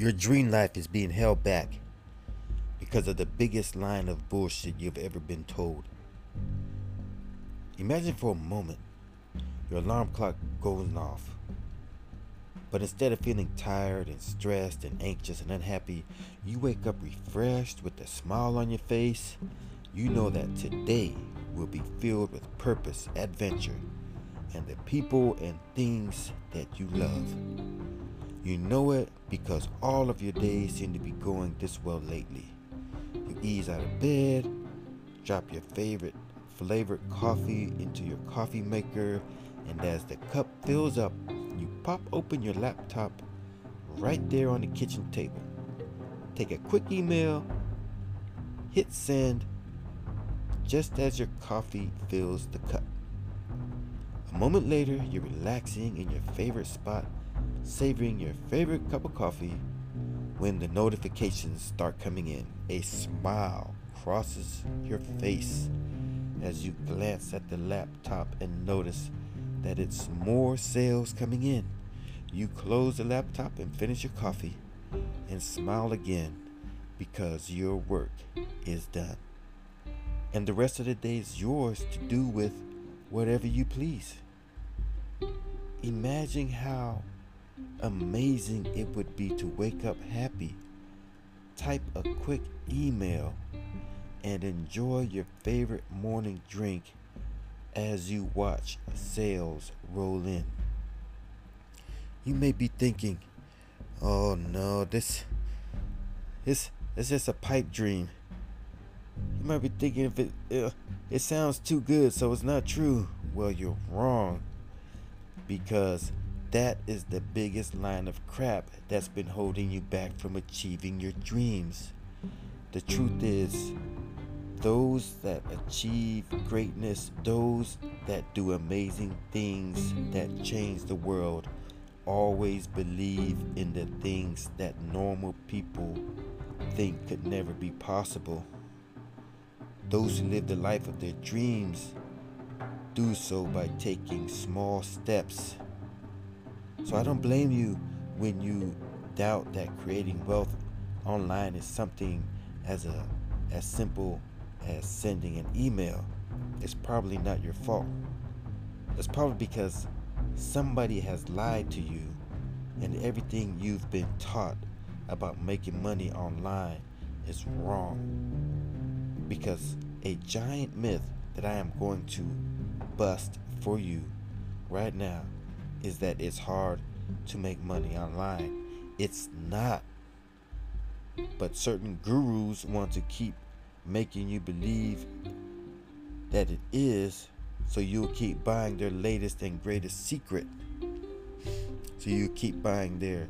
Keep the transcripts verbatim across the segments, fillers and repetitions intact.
Your dream life is being held back because of the biggest line of bullshit you've ever been told. Imagine for a moment your alarm clock goes off, but instead of feeling tired and stressed and anxious and unhappy, you wake up refreshed with a smile on your face. You know that today will be filled with purpose, adventure, and the people and things that you love. You know it because all of your days seem to be going this well lately. You ease out of bed, drop your favorite flavored coffee into your coffee maker, and as the cup fills up, you pop open your laptop right there on the kitchen table. Take a quick email, hit send, just as your coffee fills the cup. A moment later, you're relaxing in your favorite spot, savoring your favorite cup of coffee, when the notifications start coming in. A smile crosses your face as you glance at the laptop and notice that it's more sales coming in. You close the laptop and finish your coffee and smile again because your work is done. And the rest of the day is yours to do with whatever you please. Imagine how amazing it would be to wake up happy, type a quick email, and enjoy your favorite morning drink as you watch sales roll in. You may be thinking, oh no, this this it's just a pipe dream. You might be thinking, if it uh, it sounds too good, so it's not true. Well, you're wrong, because that is the biggest line of crap that's been holding you back from achieving your dreams. The truth is, those that achieve greatness, those that do amazing things that change the world, always believe in the things that normal people think could never be possible. Those who live the life of their dreams do so by taking small steps. So I don't blame you when you doubt that creating wealth online is something as a as simple as sending an email. It's probably not your fault. It's probably because somebody has lied to you, and everything you've been taught about making money online is wrong. Because a giant myth that I am going to bust for you right now is that it's hard to make money online. It's not. But certain gurus want to keep making you believe that it is, so you'll keep buying their latest and greatest secret. So you keep buying their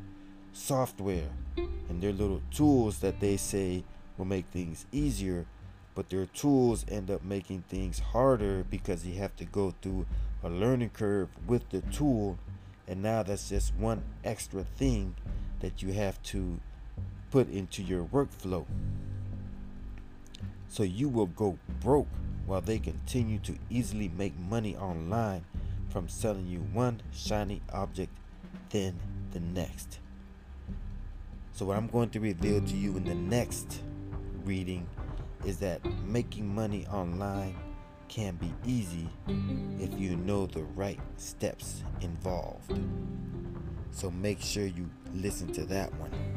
software and their little tools that they say will make things easier, but their tools end up making things harder because you have to go through a learning curve with the tool, and now that's just one extra thing that you have to put into your workflow. So you will go broke while they continue to easily make money online from selling you one shiny object, then the next. So what I'm going to reveal to you in the next reading is that making money online can be easy if you know the right steps involved. So make sure you listen to that one.